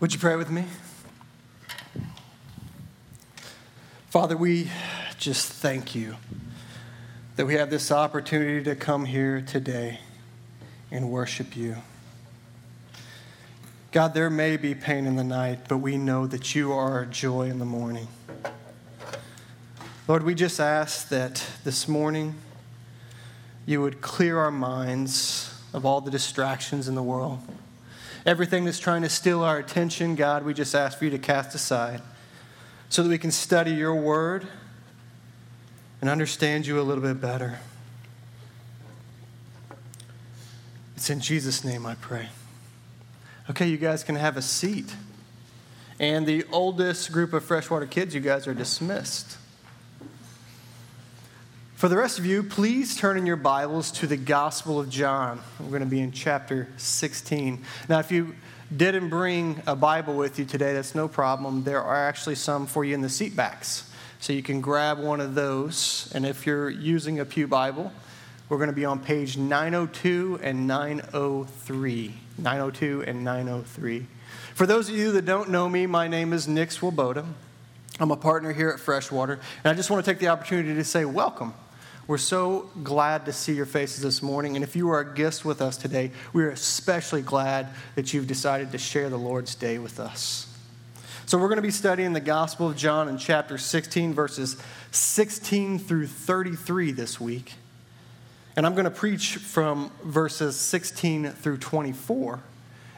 Would you pray with me? Father, we just thank you that we have this opportunity to come here today and worship you. God, there may be pain in the night, but we know that you are our joy in the morning. Lord, we just ask that this morning you would clear our minds of all the distractions in the world. Everything that's trying to steal our attention, God, we just ask for you to cast aside so that we can study your word and understand you a little bit better. It's in Jesus' name I pray. Okay, you guys can have a seat. And the oldest group of freshwater kids, you guys are dismissed. For the rest of you, please turn in your Bibles to the Gospel of John. We're going to be in chapter 16. Now, if you didn't bring a Bible with you today, that's no problem. There are actually some for you in the seat backs. So you can grab one of those. And if you're using a pew Bible, we're going to be on page 902 and 903. 902 and 903. For those of you that don't know me, my name is Nick Swoboda. I'm a partner here at Freshwater. And I just want to take the opportunity to say welcome. We're so glad to see your faces this morning. And if you are a guest with us today, we are especially glad that you've decided to share the Lord's day with us. So we're going to be studying the Gospel of John in chapter 16, verses 16 through 33 this week. And I'm going to preach from verses 16 through 24.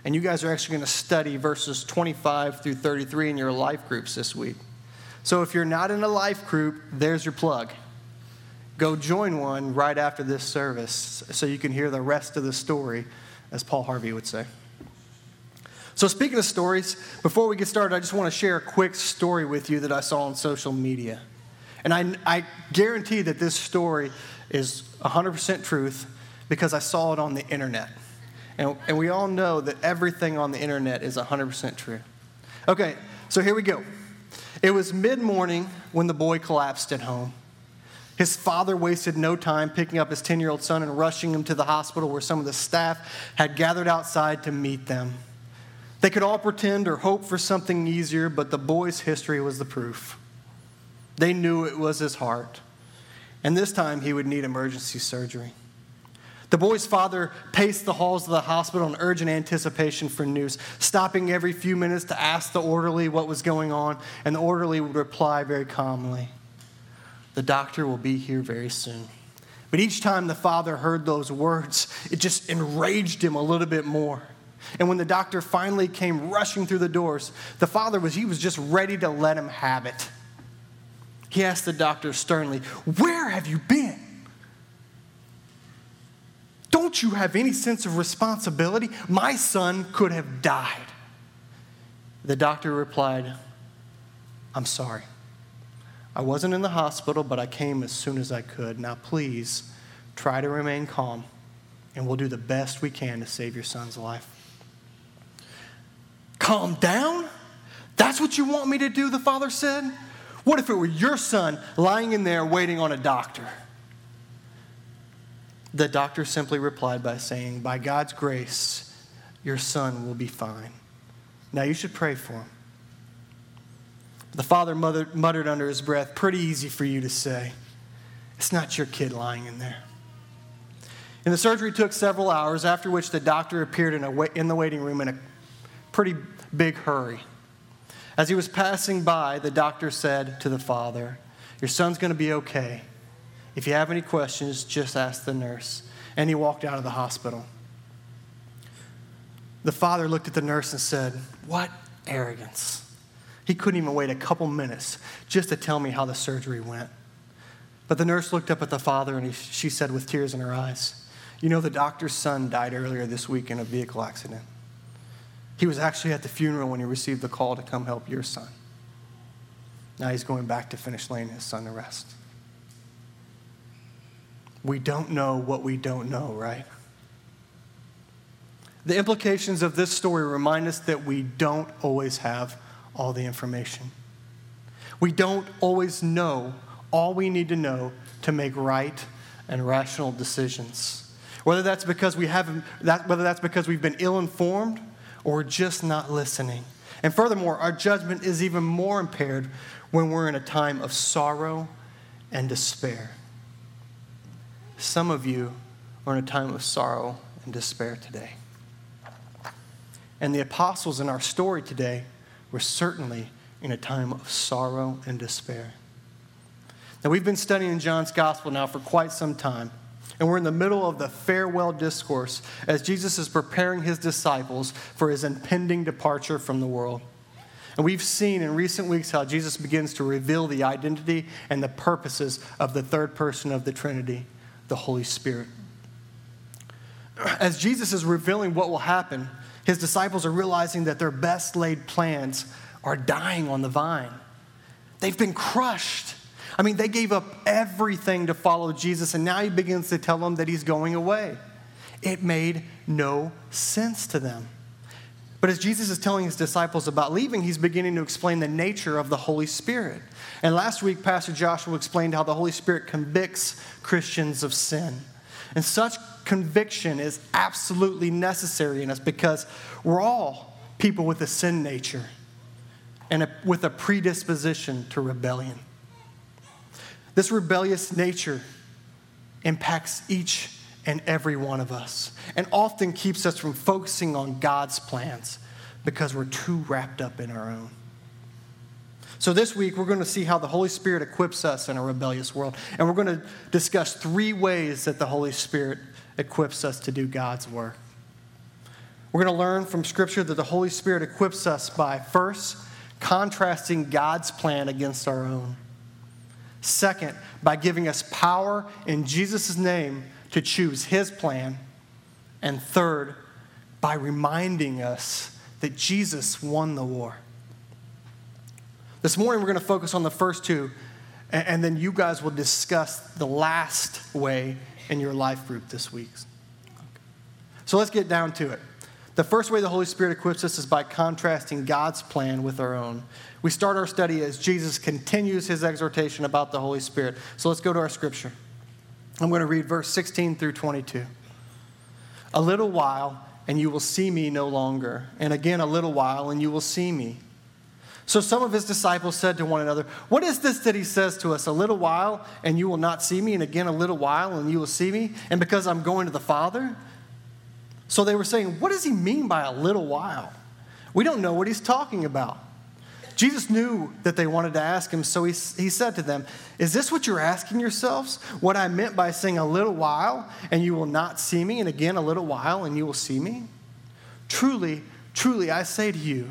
And you guys are actually going to study verses 25 through 33 in your life groups this week. So if you're not in a life group, there's your plug. Go join one right after this service so you can hear the rest of the story, as Paul Harvey would say. So speaking of stories, before we get started, I just want to share a quick story with you that I saw on social media. And I guarantee that this story is 100% truth because I saw it on the internet. And we all know that everything on the internet is 100% true. Okay, so here we go. It was mid-morning when the boy collapsed at home. His father wasted no time picking up his 10-year-old son and rushing him to the hospital where some of the staff had gathered outside to meet them. They could all pretend or hope for something easier, but the boy's history was the proof. They knew it was his heart, and this time he would need emergency surgery. The boy's father paced the halls of the hospital in urgent anticipation for news, stopping every few minutes to ask the orderly what was going on, and the orderly would reply very calmly, "The doctor will be here very soon." But each time the father heard those words, it just enraged him a little bit more. And when the doctor finally came rushing through the doors, the father was just ready to let him have it. He asked the doctor sternly, "Where have you been? Don't you have any sense of responsibility? My son could have died." The doctor replied, "I'm sorry. I wasn't in the hospital, but I came as soon as I could. Now, please try to remain calm, and we'll do the best we can to save your son's life." "Calm down? That's what you want me to do?" the father said. "What if it were your son lying in there waiting on a doctor?" The doctor simply replied by saying, "By God's grace, your son will be fine. Now you should pray for him." The father muttered under his breath, "Pretty easy for you to say. It's not your kid lying in there." And the surgery took several hours, after which the doctor appeared in the waiting room in a pretty big hurry. As he was passing by, the doctor said to the father, "Your son's going to be okay. If you have any questions, just ask the nurse." And he walked out of the hospital. The father looked at the nurse and said, "What arrogance. He couldn't even wait a couple minutes just to tell me how the surgery went." But the nurse looked up at the father and she said with tears in her eyes, "You know, the doctor's son died earlier this week in a vehicle accident. He was actually at the funeral when he received the call to come help your son. Now he's going back to finish laying his son to rest." We don't know what we don't know, right? The implications of this story remind us that we don't always have all the information. We don't always know all we need to know to make right and rational decisions. Whether that's because we've been ill-informed or just not listening. And furthermore, our judgment is even more impaired when we're in a time of sorrow and despair. Some of you are in a time of sorrow and despair today. And the apostles in our story today were certainly in a time of sorrow and despair. Now, we've been studying John's gospel now for quite some time, and we're in the middle of the farewell discourse as Jesus is preparing his disciples for his impending departure from the world. And we've seen in recent weeks how Jesus begins to reveal the identity and the purposes of the third person of the Trinity, the Holy Spirit. As Jesus is revealing what will happen, his disciples are realizing that their best laid plans are dying on the vine. They've been crushed. I mean, they gave up everything to follow Jesus, and now he begins to tell them that he's going away. It made no sense to them. But as Jesus is telling his disciples about leaving, he's beginning to explain the nature of the Holy Spirit. And last week, Pastor Joshua explained how the Holy Spirit convicts Christians of sin. And such conviction is absolutely necessary in us because we're all people with a sin nature and with a predisposition to rebellion. This rebellious nature impacts each and every one of us and often keeps us from focusing on God's plans because we're too wrapped up in our own. So this week, we're going to see how the Holy Spirit equips us in a rebellious world. And we're going to discuss three ways that the Holy Spirit equips us to do God's work. We're going to learn from Scripture that the Holy Spirit equips us by, first, contrasting God's plan against our own. Second, by giving us power in Jesus' name to choose his plan. And third, by reminding us that Jesus won the war. This morning, we're going to focus on the first two, and then you guys will discuss the last way in your life group this week. So let's get down to it. The first way the Holy Spirit equips us is by contrasting God's plan with our own. We start our study as Jesus continues his exhortation about the Holy Spirit. So let's go to our scripture. I'm going to read verse 16 through 22. A little while, and you will see me no longer. And again, a little while, and you will see me. So some of his disciples said to one another, "What is this that he says to us? A little while, and you will not see me. And again, a little while, and you will see me. And because I'm going to the Father?" So they were saying, "What does he mean by a little while? We don't know what he's talking about." Jesus knew that they wanted to ask him, so he said to them, "Is this what you're asking yourselves? What I meant by saying a little while, and you will not see me, and again a little while, and you will see me? Truly, truly, I say to you,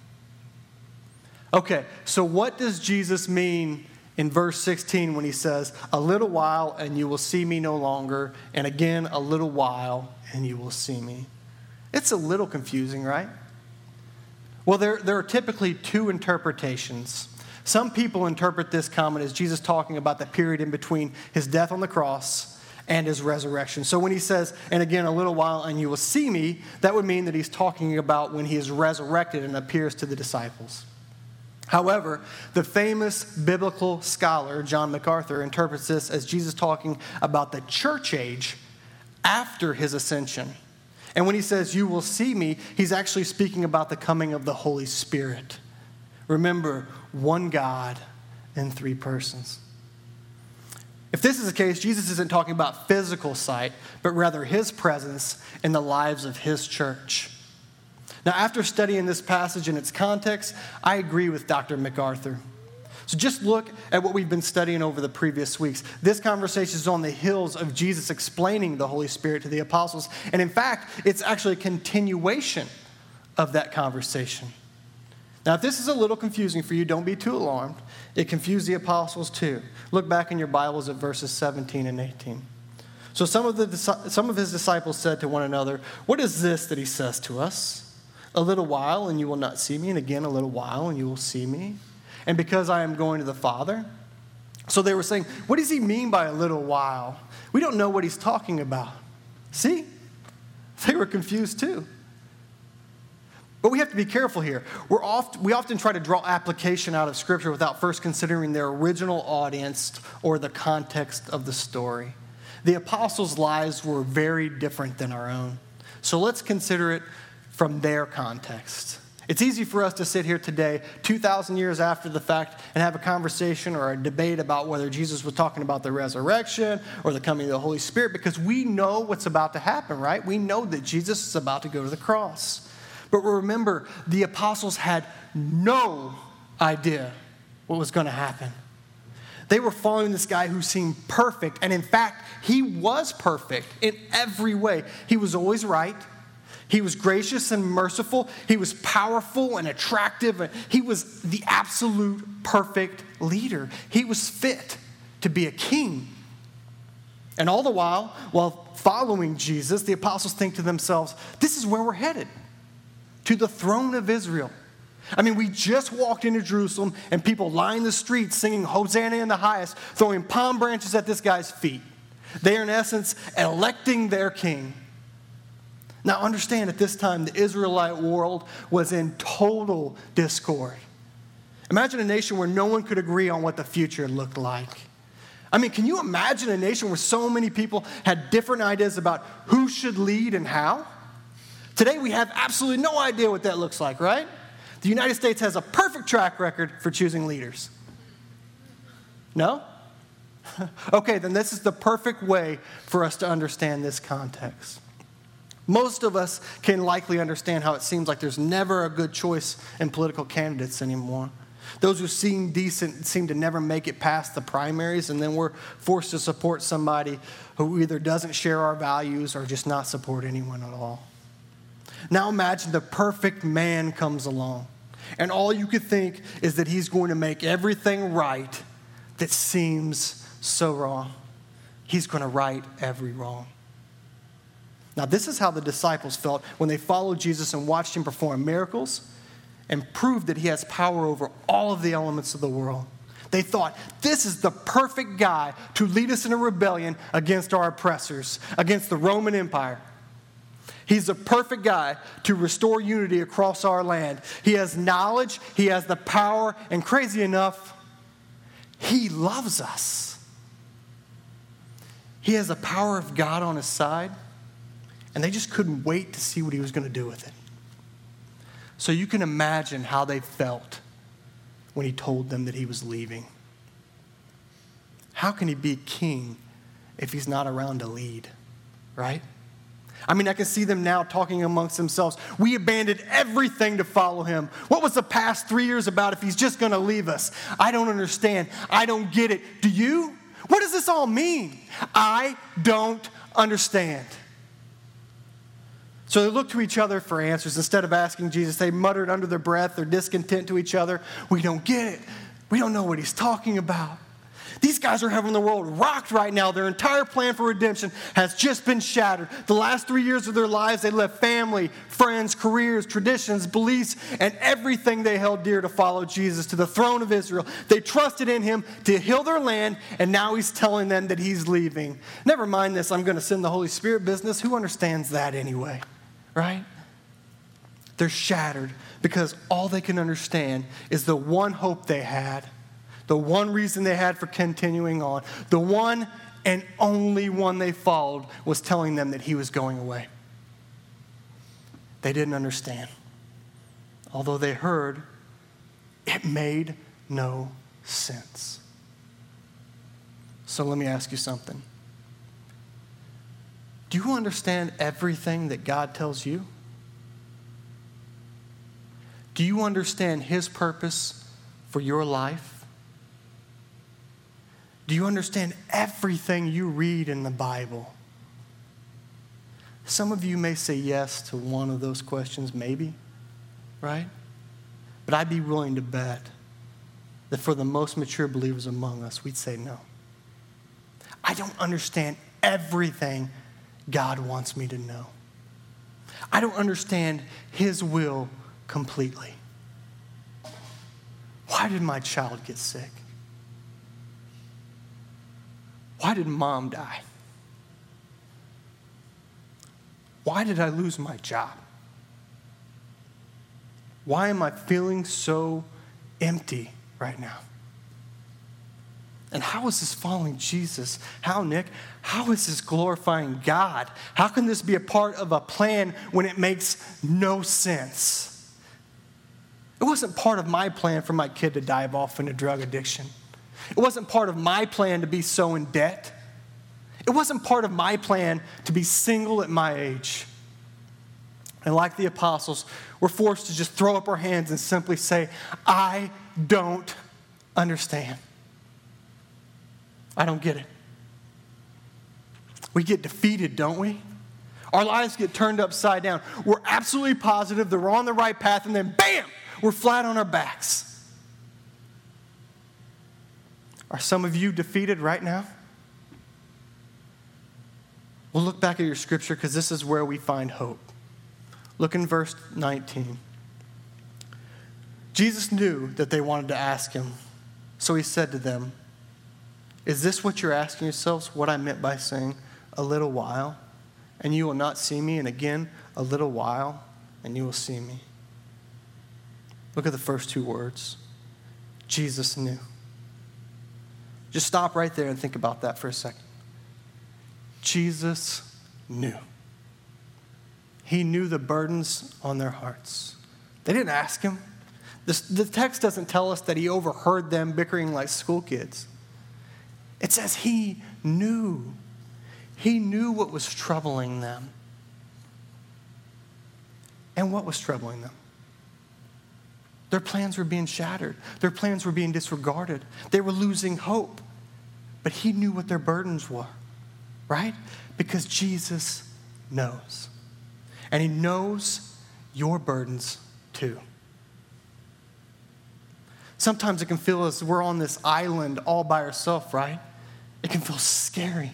Okay, so what does Jesus mean in verse 16, when he says, "A little while and you will see me no longer, and again a little while and you will see me"? It's a little confusing, right? Well, there are typically two interpretations. Some people interpret this comment as Jesus talking about the period in between his death on the cross and his resurrection. So when he says, "And again a little while and you will see me," that would mean that he's talking about when he is resurrected and appears to the disciples. However, the famous biblical scholar, John MacArthur, interprets this as Jesus talking about the church age after his ascension. And when he says, "You will see me," he's actually speaking about the coming of the Holy Spirit. Remember, one God in three persons. If this is the case, Jesus isn't talking about physical sight, but rather his presence in the lives of his church. Now, after studying this passage in its context, I agree with Dr. MacArthur. So just look at what we've been studying over the previous weeks. This conversation is on the heels of Jesus explaining the Holy Spirit to the apostles. And in fact, it's actually a continuation of that conversation. Now, if this is a little confusing for you, don't be too alarmed. It confused the apostles too. Look back in your Bibles at verses 17 and 18. So some of his disciples said to one another, "What is this that he says to us? A little while and you will not see me, and again a little while and you will see me. And because I am going to the Father. So they were saying, what does he mean by a little while? We don't know what he's talking about. See? They were confused too. But we have to be careful here. We often try to draw application out of Scripture without first considering their original audience or the context of the story. The apostles' lives were very different than our own. So let's consider it from their context. It's easy for us to sit here today, 2,000 years after the fact, and have a conversation or a debate about whether Jesus was talking about the resurrection or the coming of the Holy Spirit, because we know what's about to happen, right? We know that Jesus is about to go to the cross. But remember, the apostles had no idea what was going to happen. They were following this guy who seemed perfect, and in fact, he was perfect in every way. He was always right. He was gracious and merciful. He was powerful and attractive. He was the absolute perfect leader. He was fit to be a king. And all the while following Jesus, the apostles think to themselves, this is where we're headed, to the throne of Israel. I mean, we just walked into Jerusalem and people lined the streets singing Hosanna in the highest, throwing palm branches at this guy's feet. They are, in essence, electing their king. Now, understand, at this time, the Israelite world was in total discord. Imagine a nation where no one could agree on what the future looked like. I mean, can you imagine a nation where so many people had different ideas about who should lead and how? Today, we have absolutely no idea what that looks like, right? The United States has a perfect track record for choosing leaders. No? Okay, then this is the perfect way for us to understand this context. Most of us can likely understand how it seems like there's never a good choice in political candidates anymore. Those who seem decent seem to never make it past the primaries, and then we're forced to support somebody who either doesn't share our values or just not support anyone at all. Now imagine the perfect man comes along, and all you could think is that he's going to make everything right that seems so wrong. He's going to right every wrong. Now, this is how the disciples felt when they followed Jesus and watched him perform miracles and prove that he has power over all of the elements of the world. They thought, this is the perfect guy to lead us in a rebellion against our oppressors, against the Roman Empire. He's the perfect guy to restore unity across our land. He has knowledge, he has the power, and crazy enough, he loves us. He has the power of God on his side. And they just couldn't wait to see what he was going to do with it. So you can imagine how they felt when he told them that he was leaving. How can he be king if he's not around to lead, right? I mean, I can see them now talking amongst themselves. We abandoned everything to follow him. What was the past 3 years about if he's just going to leave us? I don't understand. I don't get it. Do you? What does this all mean? I don't understand. So they looked to each other for answers. Instead of asking Jesus, they muttered under their breath their discontent to each other. We don't get it. We don't know what he's talking about. These guys are having the world rocked right now. Their entire plan for redemption has just been shattered. The last 3 years of their lives, they left family, friends, careers, traditions, beliefs, and everything they held dear to follow Jesus to the throne of Israel. They trusted in him to heal their land, and now he's telling them that he's leaving. Never mind this, I'm going to send the Holy Spirit business. Who understands that anyway? Right? They're shattered because all they can understand is the one hope they had, the one reason they had for continuing on, the one and only one they followed was telling them that he was going away. They didn't understand. Although they heard, it made no sense. So let me ask you something. Do you understand everything that God tells you? Do you understand his purpose for your life? Do you understand everything you read in the Bible? Some of you may say yes to one of those questions, maybe, right? But I'd be willing to bet that for the most mature believers among us, we'd say no. I don't understand everything God wants me to know. I don't understand his will completely. Why did my child get sick? Why did mom die? Why did I lose my job? Why am I feeling so empty right now? And how is this following Jesus? How, Nick? How is this glorifying God? How can this be a part of a plan when it makes no sense? It wasn't part of my plan for my kid to dive off into drug addiction. It wasn't part of my plan to be so in debt. It wasn't part of my plan to be single at my age. And like the apostles, we're forced to just throw up our hands and simply say, I don't understand. I don't get it. We get defeated, don't we? Our lives get turned upside down. We're absolutely positive that we're on the right path, and then bam, we're flat on our backs. Are some of you defeated right now? We'll look back at your scripture because this is where we find hope. Look in verse 19. Jesus knew that they wanted to ask him, so he said to them, is this what you're asking yourselves, what I meant by saying, a little while, and you will not see me, and again, a little while, and you will see me? Look at the first two words. Jesus knew. Just stop right there and think about that for a second. Jesus knew. He knew the burdens on their hearts. They didn't ask him. The text doesn't tell us that he overheard them bickering like school kids. It says he knew. He knew what was troubling them. And what was troubling them? Their plans were being shattered. Their plans were being disregarded. They were losing hope. But he knew what their burdens were, right? Because Jesus knows. And he knows your burdens too. Sometimes it can feel as we're on this island all by ourselves, right? It can feel scary.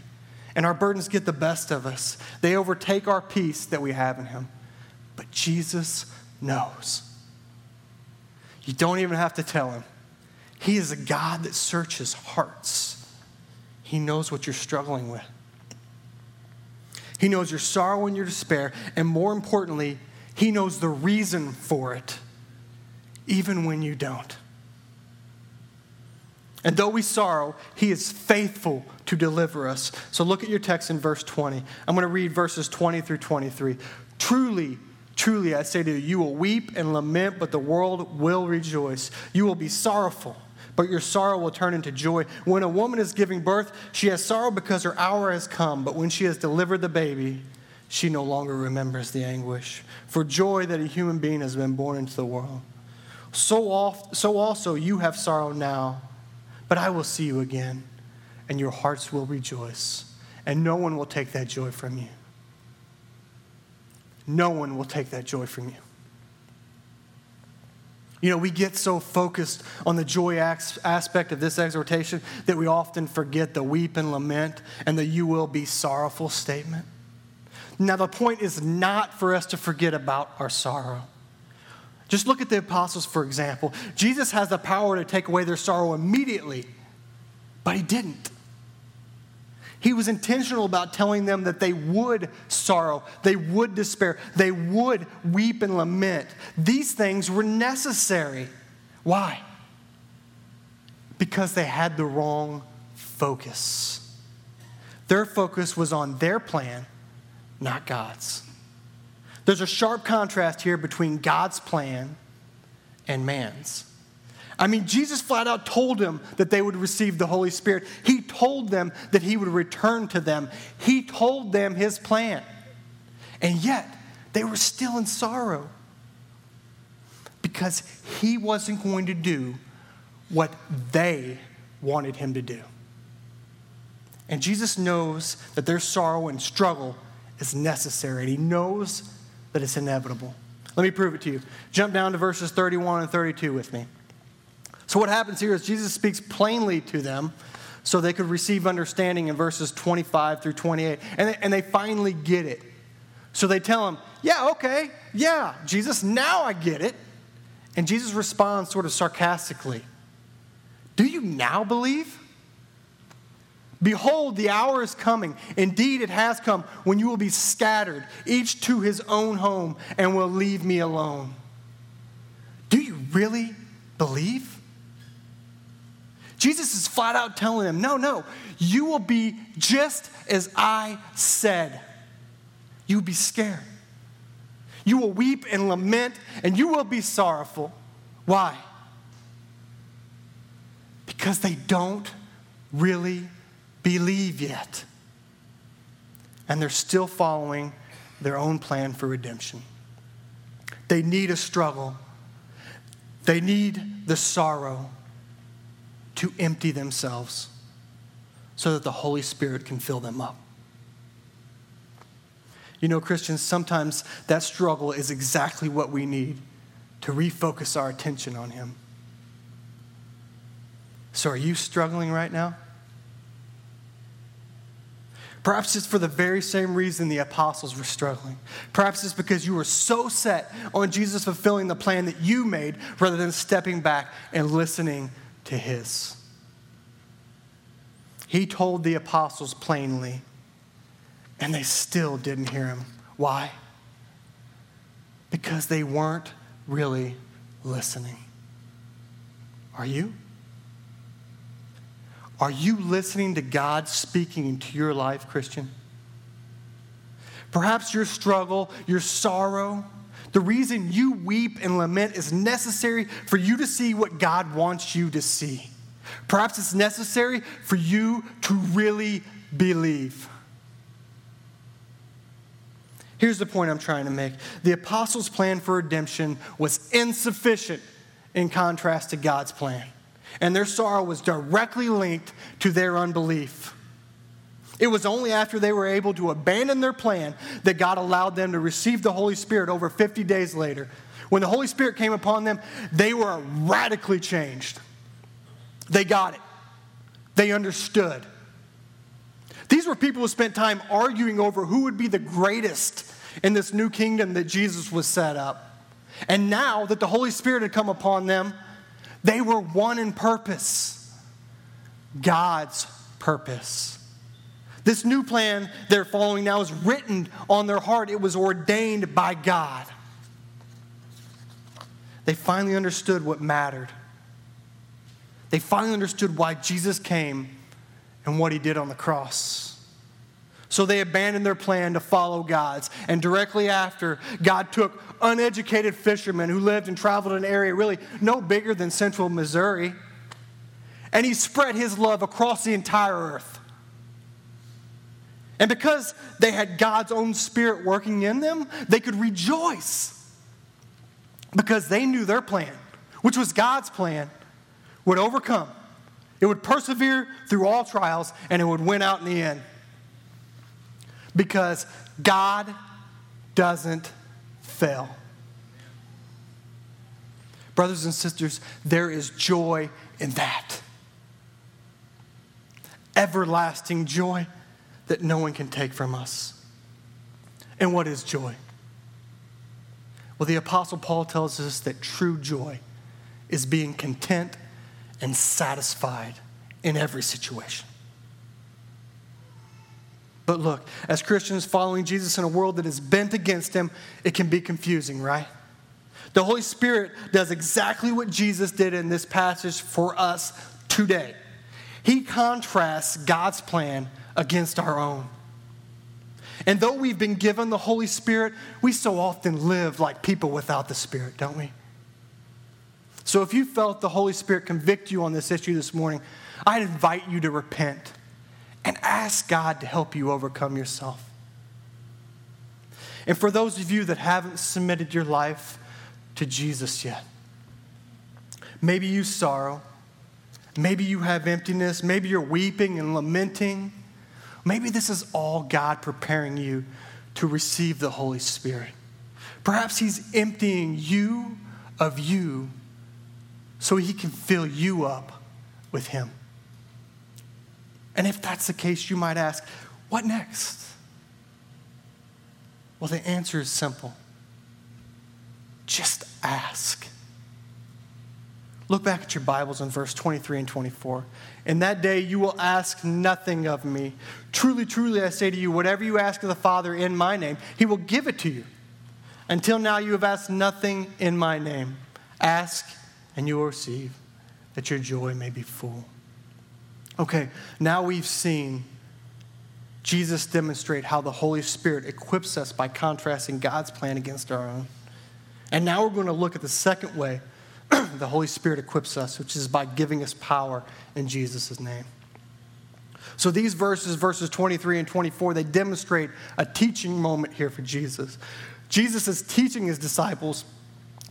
And our burdens get the best of us. They overtake our peace that we have in him. But Jesus knows. You don't even have to tell him. He is a God that searches hearts. He knows what you're struggling with. He knows your sorrow and your despair. And more importantly, he knows the reason for it, even when you don't. And though we sorrow, he is faithful to deliver us. So look at your text in verse 20. I'm going to read verses 20 through 23. Truly, I say to you, you will weep and lament, but the world will rejoice. You will be sorrowful, but your sorrow will turn into joy. When a woman is giving birth, she has sorrow because her hour has come. But when she has delivered the baby, she no longer remembers the anguish for joy that a human being has been born into the world. So also you have sorrow now, but I will see you again, and your hearts will rejoice, and no one will take that joy from you. No one will take that joy from you. You know, we get so focused on the joy aspect of this exhortation that we often forget the weep and lament and the you will be sorrowful statement. Now, the point is not for us to forget about our sorrow. Just look at the apostles, for example. Jesus has the power to take away their sorrow immediately, but he didn't. He was intentional about telling them that they would sorrow, they would despair, they would weep and lament. These things were necessary. Why? Because they had the wrong focus. Their focus was on their plan, not God's. There's a sharp contrast here between God's plan and man's. I mean, Jesus flat out told them that they would receive the Holy Spirit. He told them that he would return to them. He told them his plan. And yet, they were still in sorrow because he wasn't going to do what they wanted him to do. And Jesus knows that their sorrow and struggle is necessary. And he knows that it's inevitable. Let me prove it to you. Jump down to verses 31 and 32 with me. So what happens here is Jesus speaks plainly to them so they could receive understanding in verses 25 through 28. And they finally get it. So they tell him, yeah, okay, yeah, Jesus, now I get it. And Jesus responds sort of sarcastically, do you now believe? Behold, the hour is coming. Indeed, it has come when you will be scattered, each to his own home, and will leave me alone. Do you really believe? Jesus is flat out telling them, no, you will be just as I said. You'll be scared. You will weep and lament, and you will be sorrowful. Why? Because they don't really believe yet. And they're still following their own plan for redemption. They need a struggle. They need the sorrow to empty themselves so that the Holy Spirit can fill them up. You know, Christians, sometimes that struggle is exactly what we need to refocus our attention on Him. So are you struggling right now? Perhaps it's for the very same reason the apostles were struggling. Perhaps it's because you were so set on Jesus fulfilling the plan that you made rather than stepping back and listening to His. He told the apostles plainly, and they still didn't hear Him. Why? Because they weren't really listening. Are you? Are you listening to God speaking into your life, Christian? Perhaps your struggle, your sorrow, the reason you weep and lament is necessary for you to see what God wants you to see. Perhaps it's necessary for you to really believe. Here's the point I'm trying to make. The apostles' plan for redemption was insufficient in contrast to God's plan. And their sorrow was directly linked to their unbelief. It was only after they were able to abandon their plan that God allowed them to receive the Holy Spirit over 50 days later. When the Holy Spirit came upon them, they were radically changed. They got it. They understood. These were people who spent time arguing over who would be the greatest in this new kingdom that Jesus was set up. And now that the Holy Spirit had come upon them, they were one in purpose, God's purpose. This new plan they're following now is written on their heart. It was ordained by God. They finally understood what mattered. They finally understood why Jesus came and what He did on the cross. So they abandoned their plan to follow God's. And directly after, God took uneducated fishermen who lived and traveled in an area really no bigger than central Missouri, and He spread His love across the entire earth. And because they had God's own Spirit working in them, they could rejoice because they knew their plan, which was God's plan, would overcome. It would persevere through all trials, and it would win out in the end. Because God doesn't fail. Brothers and sisters, there is joy in that. Everlasting joy that no one can take from us. And what is joy? Well, the Apostle Paul tells us that true joy is being content and satisfied in every situation. But look, as Christians following Jesus in a world that is bent against Him, it can be confusing, right? The Holy Spirit does exactly what Jesus did in this passage for us today. He contrasts God's plan against our own. And though we've been given the Holy Spirit, we so often live like people without the Spirit, don't we? So if you felt the Holy Spirit convict you on this issue this morning, I'd invite you to repent. And ask God to help you overcome yourself. And for those of you that haven't submitted your life to Jesus yet, maybe you sorrow, maybe you have emptiness, maybe you're weeping and lamenting. Maybe this is all God preparing you to receive the Holy Spirit. Perhaps He's emptying you of you so He can fill you up with Him. And if that's the case, you might ask, what next? Well, the answer is simple. Just ask. Look back at your Bibles in verse 23 and 24. In that day you will ask nothing of me. Truly, truly, I say to you, whatever you ask of the Father in my name, he will give it to you. Until now you have asked nothing in my name. Ask and you will receive, that your joy may be full. Okay, now we've seen Jesus demonstrate how the Holy Spirit equips us by contrasting God's plan against our own. And now we're going to look at the second way the Holy Spirit equips us, which is by giving us power in Jesus' name. So these verses 23 and 24, they demonstrate a teaching moment here for Jesus. Jesus is teaching his disciples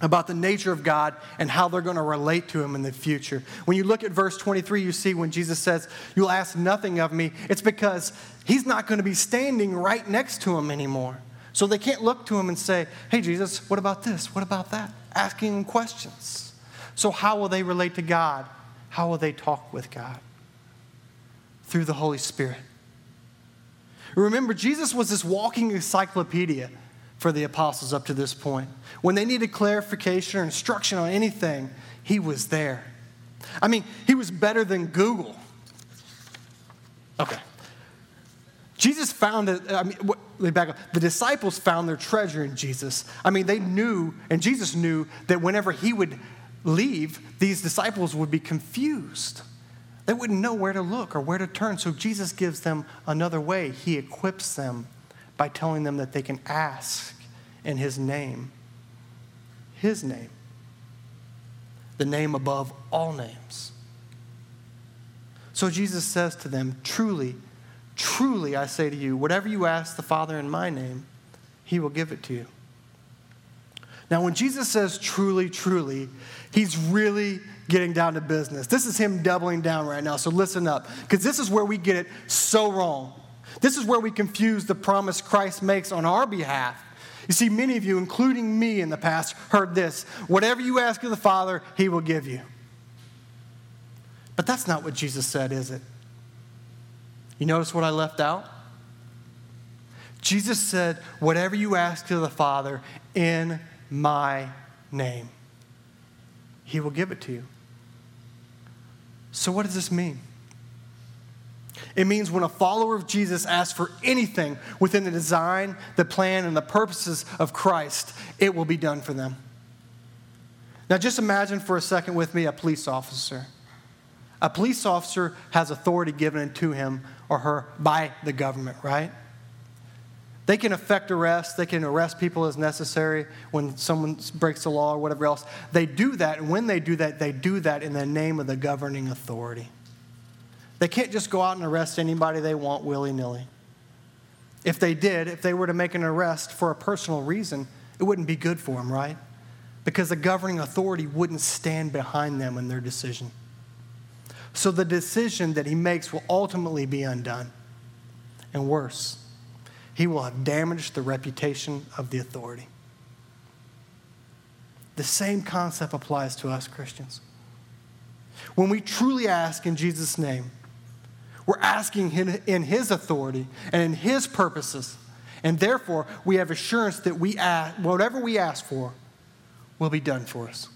about the nature of God and how they're going to relate to him in the future. When you look at verse 23, you see when Jesus says, you'll ask nothing of me, it's because he's not going to be standing right next to him anymore. So they can't look to him and say, hey, Jesus, what about this? What about that? Asking him questions. So how will they relate to God? How will they talk with God? Through the Holy Spirit. Remember, Jesus was this walking encyclopedia for the apostles up to this point. When they needed clarification or instruction on anything, he was there. I mean, he was better than Google. Okay. Jesus found that, the disciples found their treasure in Jesus. I mean, they knew, and Jesus knew, that whenever he would leave, these disciples would be confused. They wouldn't know where to look or where to turn. So Jesus gives them another way. He equips them by telling them that they can ask in his name. His name. The name above all names. So Jesus says to them, truly, truly, I say to you, whatever you ask the Father in my name, he will give it to you. Now, when Jesus says truly, truly, he's really getting down to business. This is him doubling down right now, so listen up, because this is where we get it so wrong. This is where we confuse the promise Christ makes on our behalf. You see, many of you, including me in the past, heard this: whatever you ask of the Father, he will give you. But that's not what Jesus said, is it? You notice what I left out? Jesus said, whatever you ask to the Father in my name, he will give it to you. So what does this mean? It means when a follower of Jesus asks for anything within the design, the plan, and the purposes of Christ, it will be done for them. Now just imagine for a second with me a police officer. A police officer has authority given to him or her by the government, right? They can effect arrests. They can arrest people as necessary when someone breaks the law or whatever else. They do that, and when they do that in the name of the governing authority. They can't just go out and arrest anybody they want willy-nilly. If they were to make an arrest for a personal reason, it wouldn't be good for them, right? Because the governing authority wouldn't stand behind them in their decision. So the decision that he makes will ultimately be undone. And worse, he will have damaged the reputation of the authority. The same concept applies to us Christians. When we truly ask in Jesus' name, we're asking him in his authority and in his purposes. And therefore, we have assurance that whatever we ask for will be done for us.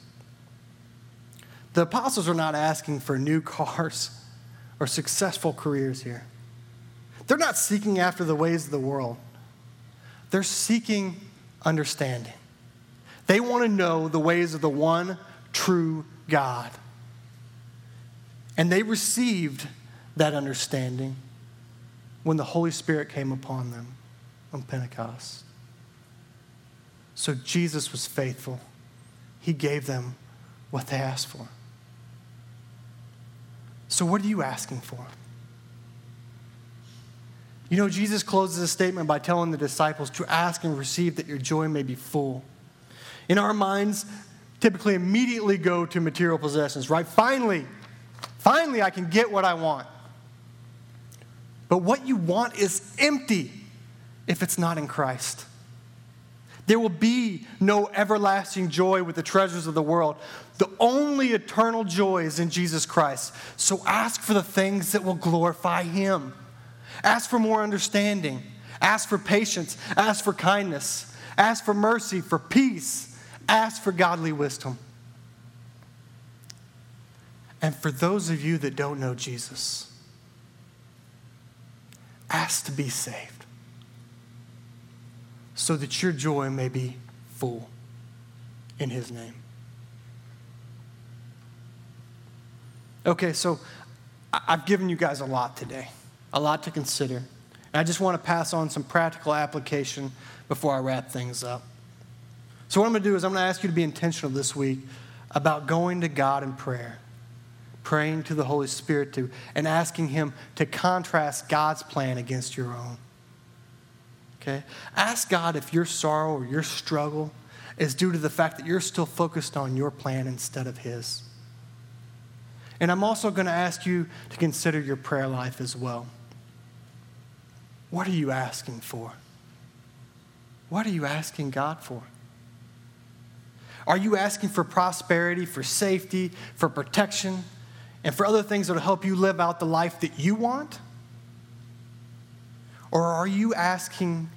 The apostles are not asking for new cars or successful careers here. They're not seeking after the ways of the world. They're seeking understanding. They want to know the ways of the one true God. And they received that understanding when the Holy Spirit came upon them on Pentecost. So Jesus was faithful. He gave them what they asked for. So what are you asking for? You know, Jesus closes his statement by telling the disciples to ask and receive that your joy may be full. In our minds, typically immediately go to material possessions, right? Finally, I can get what I want. But what you want is empty if it's not in Christ. There will be no everlasting joy with the treasures of the world. The only eternal joy is in Jesus Christ. So ask for the things that will glorify him. Ask for more understanding. Ask for patience. Ask for kindness. Ask for mercy, for peace. Ask for godly wisdom. And for those of you that don't know Jesus, ask to be saved so that your joy may be full in his name. Okay, so I've given you guys a lot today, a lot to consider. And I just want to pass on some practical application before I wrap things up. So what I'm going to do is I'm going to ask you to be intentional this week about going to God in prayer, praying to the Holy Spirit to, and asking him to contrast God's plan against your own. Okay? Ask God if your sorrow or your struggle is due to the fact that you're still focused on your plan instead of his. And I'm also going to ask you to consider your prayer life as well. What are you asking for? What are you asking God for? Are you asking for prosperity, for safety, for protection, and for other things that will help you live out the life that you want? Or are you asking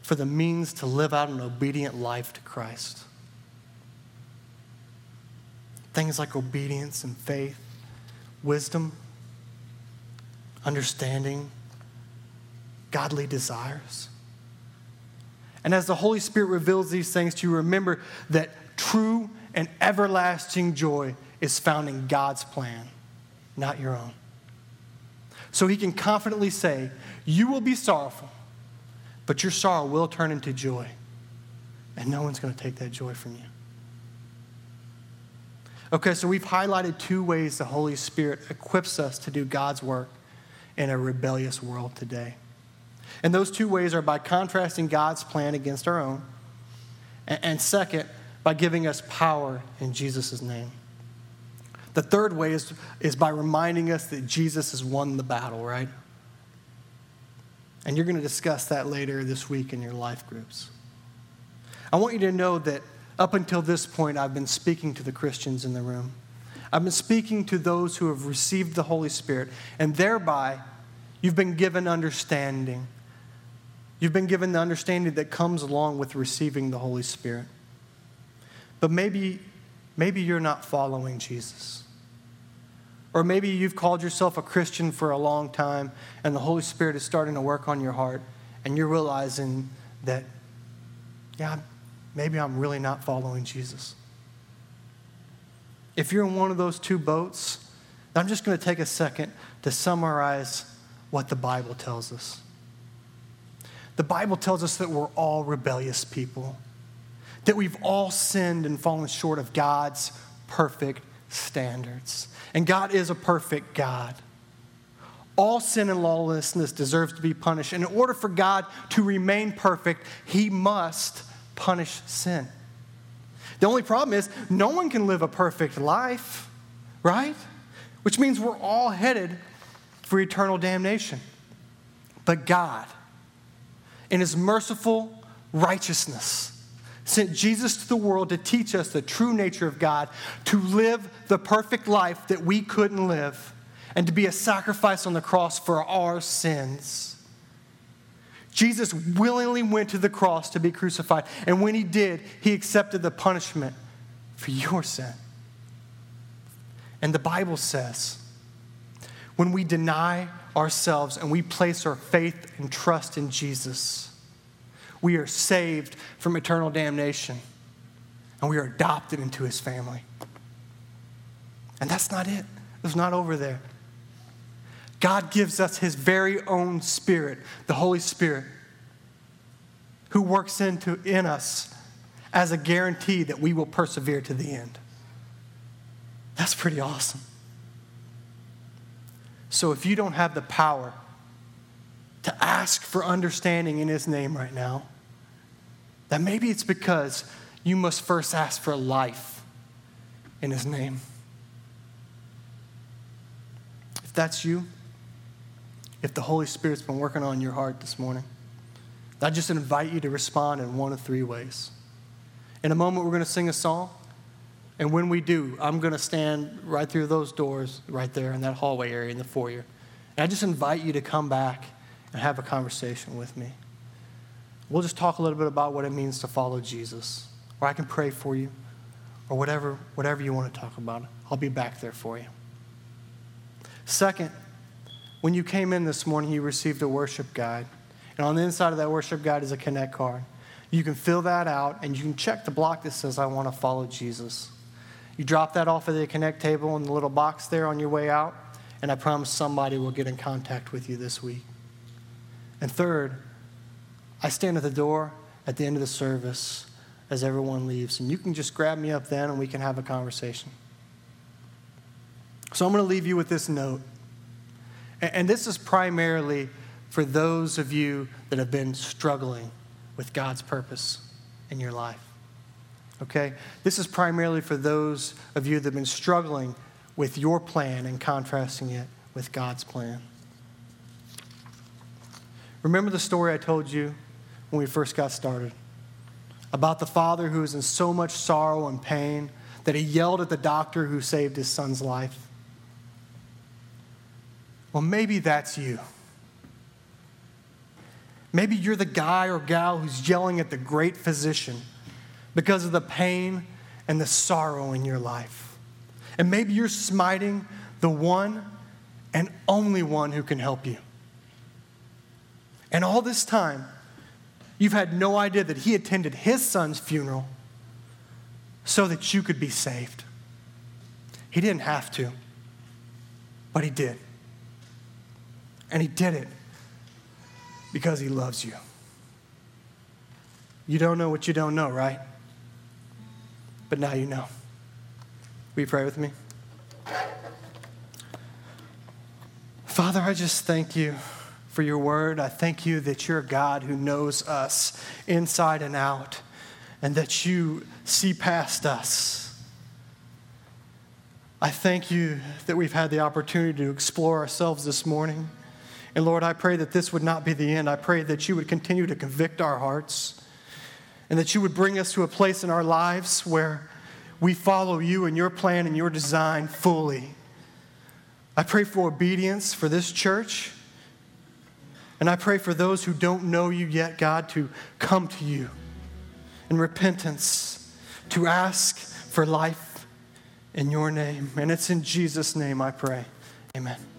for the means to live out an obedient life to Christ? Things like obedience and faith, wisdom, understanding, godly desires. And as the Holy Spirit reveals these things to you, remember that true and everlasting joy is found in God's plan, not your own. So he can confidently say, you will be sorrowful, but your sorrow will turn into joy, and no one's going to take that joy from you. Okay, so we've highlighted two ways the Holy Spirit equips us to do God's work in a rebellious world today. And those two ways are by contrasting God's plan against our own, and second, by giving us power in Jesus' name. The third way is by reminding us that Jesus has won the battle, right? And you're going to discuss that later this week in your life groups. I want you to know that up until this point, I've been speaking to the Christians in the room. I've been speaking to those who have received the Holy Spirit, and thereby, you've been given understanding. You've been given the understanding that comes along with receiving the Holy Spirit. But maybe you're not following Jesus. Or maybe you've called yourself a Christian for a long time, and the Holy Spirit is starting to work on your heart, and you're realizing that, yeah, maybe I'm really not following Jesus. If you're in one of those two boats, I'm just going to take a second to summarize what the Bible tells us. The Bible tells us that we're all rebellious people, that we've all sinned and fallen short of God's perfect standards. And God is a perfect God. All sin and lawlessness deserves to be punished. And in order for God to remain perfect, he must punish sin. The only problem is no one can live a perfect life, right? Which means we're all headed for eternal damnation. But God, in his merciful righteousness, sent Jesus to the world to teach us the true nature of God, to live the perfect life that we couldn't live, and to be a sacrifice on the cross for our sins. Jesus willingly went to the cross to be crucified. And when he did, he accepted the punishment for your sin. And the Bible says, when we deny ourselves and we place our faith and trust in Jesus, we are saved from eternal damnation. And we are adopted into his family. And that's not it. It's not over there. God gives us his very own Spirit, the Holy Spirit, who works in us as a guarantee that we will persevere to the end. That's pretty awesome. So if you don't have the power to ask for understanding in his name right now, then maybe it's because you must first ask for life in his name. If that's you, if the Holy Spirit's been working on your heart this morning, I just invite you to respond in one of three ways. In a moment, we're going to sing a song. And when we do, I'm going to stand right through those doors right there in that hallway area in the foyer. And I just invite you to come back and have a conversation with me. We'll just talk a little bit about what it means to follow Jesus, or I can pray for you, or whatever you want to talk about. I'll be back there for you. Second, when you came in this morning, you received a worship guide. And on the inside of that worship guide is a Connect card. You can fill that out, and you can check the block that says, I want to follow Jesus. You drop that off at the Connect table in the little box there on your way out, and I promise somebody will get in contact with you this week. And third, I stand at the door at the end of the service as everyone leaves, and you can just grab me up then, and we can have a conversation. So I'm going to leave you with this note, and this is primarily for those of you that have been struggling with God's purpose in your life, okay? This is primarily for those of you that have been struggling with your plan and contrasting it with God's plan. Remember the story I told you when we first got started about the father who was in so much sorrow and pain that he yelled at the doctor who saved his son's life? Well, maybe that's you. Maybe you're the guy or gal who's yelling at the great physician because of the pain and the sorrow in your life. And maybe you're smiting the one and only one who can help you. And all this time, you've had no idea that he attended his son's funeral so that you could be saved. He didn't have to, but he did. And he did it because he loves you. You don't know what you don't know, right? But now you know. Will you pray with me? Father, I just thank you for your word. I thank you that you're a God who knows us inside and out, and that you see past us. I thank you that we've had the opportunity to explore ourselves this morning. And Lord, I pray that this would not be the end. I pray that you would continue to convict our hearts and that you would bring us to a place in our lives where we follow you and your plan and your design fully. I pray for obedience for this church. And I pray for those who don't know you yet, God, to come to you in repentance, to ask for life in your name. And it's in Jesus' name I pray. Amen.